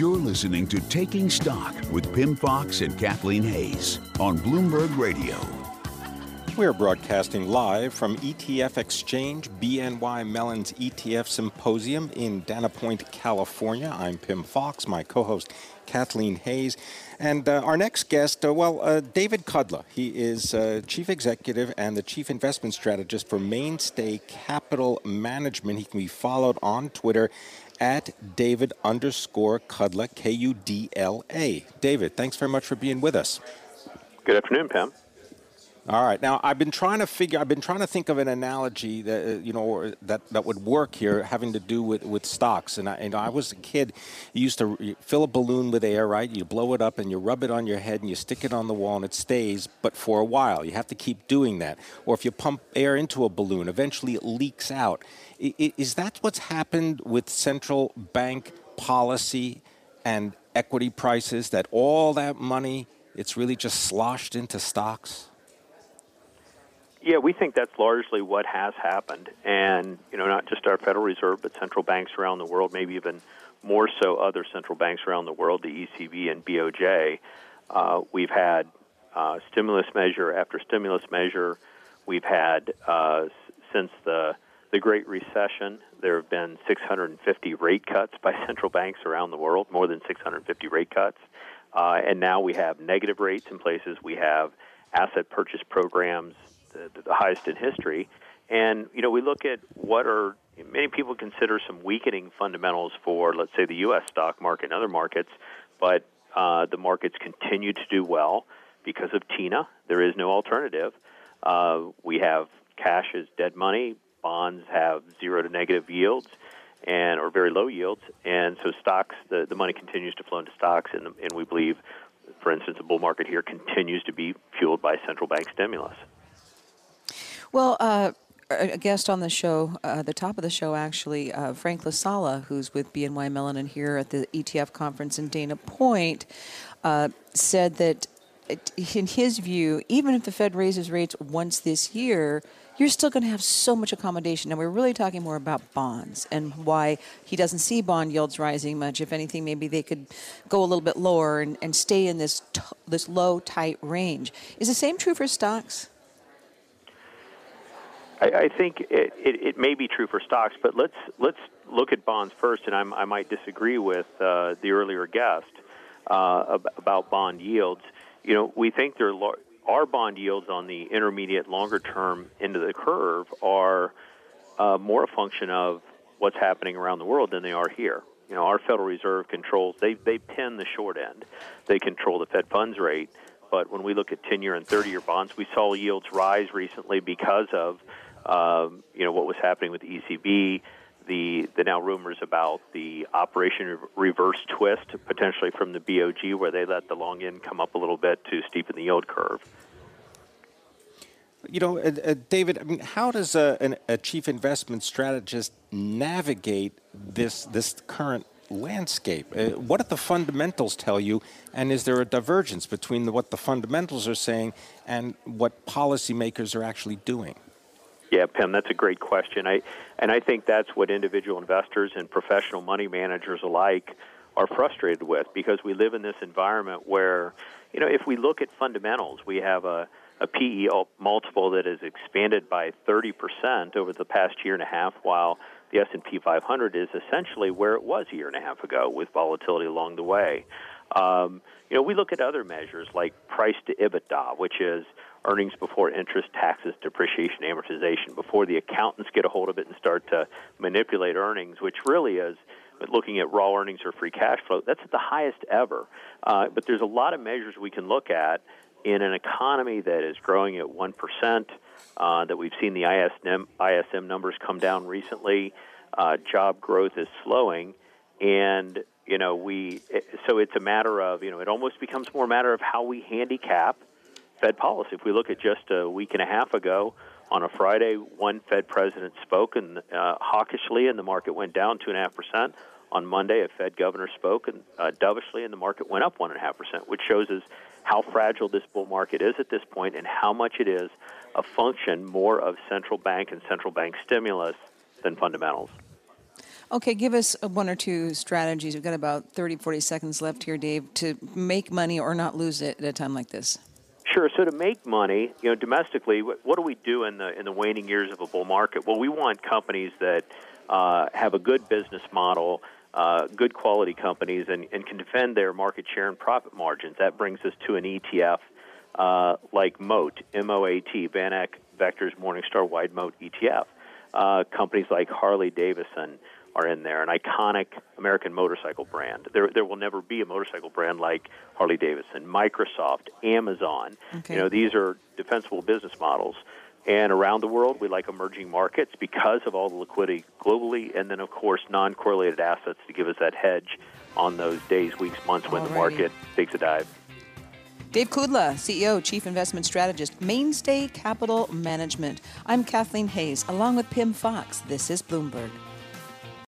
You're listening to Taking Stock with Pim Fox and Kathleen Hays on Bloomberg Radio. We're broadcasting live from ETF Exchange, BNY Mellon's ETF Symposium in Dana Point, California. I'm Pim Fox, my co-host Kathleen Hays. And our next guest, David Kudla. He is Chief Executive and the Chief Investment Strategist for Mainstay Capital Management. He can be followed on Twitter at David_Kudla, K-U-D-L-A. David, thanks very much for being with us. Good afternoon, Pam. All right. Now, I've been trying to think of an analogy that would work here, having to do with stocks. And I was a kid. You used to fill a balloon with air, right? You blow it up and you rub it on your head and you stick it on the wall and it stays, but for a while. You have to keep doing that. Or if you pump air into a balloon, eventually it leaks out. Is that what's happened with central bank policy and equity prices? That all that money, it's really just sloshed into stocks? Yeah, we think that's largely what has happened. And, not just our Federal Reserve, but central banks around the world, maybe even more so other central banks around the world, the ECB and BOJ. We've had stimulus measure after stimulus measure. We've had, since the Great Recession, there have been 650 rate cuts by central banks around the world, more than 650 rate cuts. And now we have negative rates in places. We have asset purchase programs, the highest in history. And, we look at what are many people consider some weakening fundamentals for, let's say, the U.S. stock market and other markets, but the markets continue to do well because of TINA. There is no alternative. We have cash as dead money. Bonds have zero to negative yields or very low yields. And so stocks, the money continues to flow into stocks, and we believe, for instance, the bull market here continues to be fueled by central bank stimulus. Well, a guest on the show, the top of the show actually, Frank LaSala, who's with BNY Mellon and here at the ETF conference in Dana Point, said that in his view, even if the Fed raises rates once this year, you're still going to have so much accommodation. And we're really talking more about bonds and why he doesn't see bond yields rising much. If anything, maybe they could go a little bit lower and stay in this low, tight range. Is the same true for stocks? I think it may be true for stocks, but let's look at bonds first, and I might disagree with the earlier guest about bond yields. We think our bond yields on the intermediate, longer term end of the curve are more a function of what's happening around the world than they are here. Our Federal Reserve controls; they pin the short end, they control the Fed funds rate. But when we look at 10-year and 30-year bonds, we saw yields rise recently because of what was happening with the ECB, the now rumors about the Operation Reverse Twist, potentially from the BOJ, where they let the long end come up a little bit to steepen the yield curve. David, I mean, how does a chief investment strategist navigate this current landscape? What do the fundamentals tell you, and is there a divergence between what the fundamentals are saying and what policymakers are actually doing? Yeah, Pim, that's a great question. I think that's what individual investors and professional money managers alike are frustrated with, because we live in this environment where, if we look at fundamentals, we have a PE multiple that has expanded by 30% over the past year and a half, while the S&P 500 is essentially where it was a year and a half ago, with volatility along the way. We look at other measures like price to EBITDA, which is earnings before interest, taxes, depreciation, amortization, before the accountants get a hold of it and start to manipulate earnings, which really is looking at raw earnings or free cash flow. That's at the highest ever. But there's a lot of measures we can look at in an economy that is growing at 1%, that we've seen the ISM numbers come down recently, job growth is slowing, and so it's a matter of it almost becomes more a matter of how we handicap Fed policy. If we look at just a week and a half ago, on a Friday, one Fed president spoke and hawkishly, and the market went down 2.5%. On Monday, a Fed governor spoke and dovishly, and the market went up 1.5%, which shows us how fragile this bull market is at this point and how much it is a function more of central bank and central bank stimulus than fundamentals. Okay, give us one or two strategies. We've got about 30, 40 seconds left here, Dave, to make money or not lose it at a time like this. Sure. So to make money, you know, domestically, what do we do in the waning years of a bull market? Well, we want companies that have a good business model, good quality companies, and can defend their market share and profit margins. That brings us to an ETF like MOAT, M-O-A-T, VanEck Vectors Morningstar Wide Moat ETF. Companies like Harley-Davidson are in there, an iconic American motorcycle brand. There will never be a motorcycle brand like Harley-Davidson. Microsoft, Amazon, okay. You know, these are defensible business models. And around the world, we like emerging markets because of all the liquidity globally, and then, of course, non-correlated assets to give us that hedge on those days, weeks, months when the market takes a dive. Dave Kudla, CEO, Chief Investment Strategist, Mainstay Capital Management. I'm Kathleen Hays, along with Pim Fox. This is Bloomberg.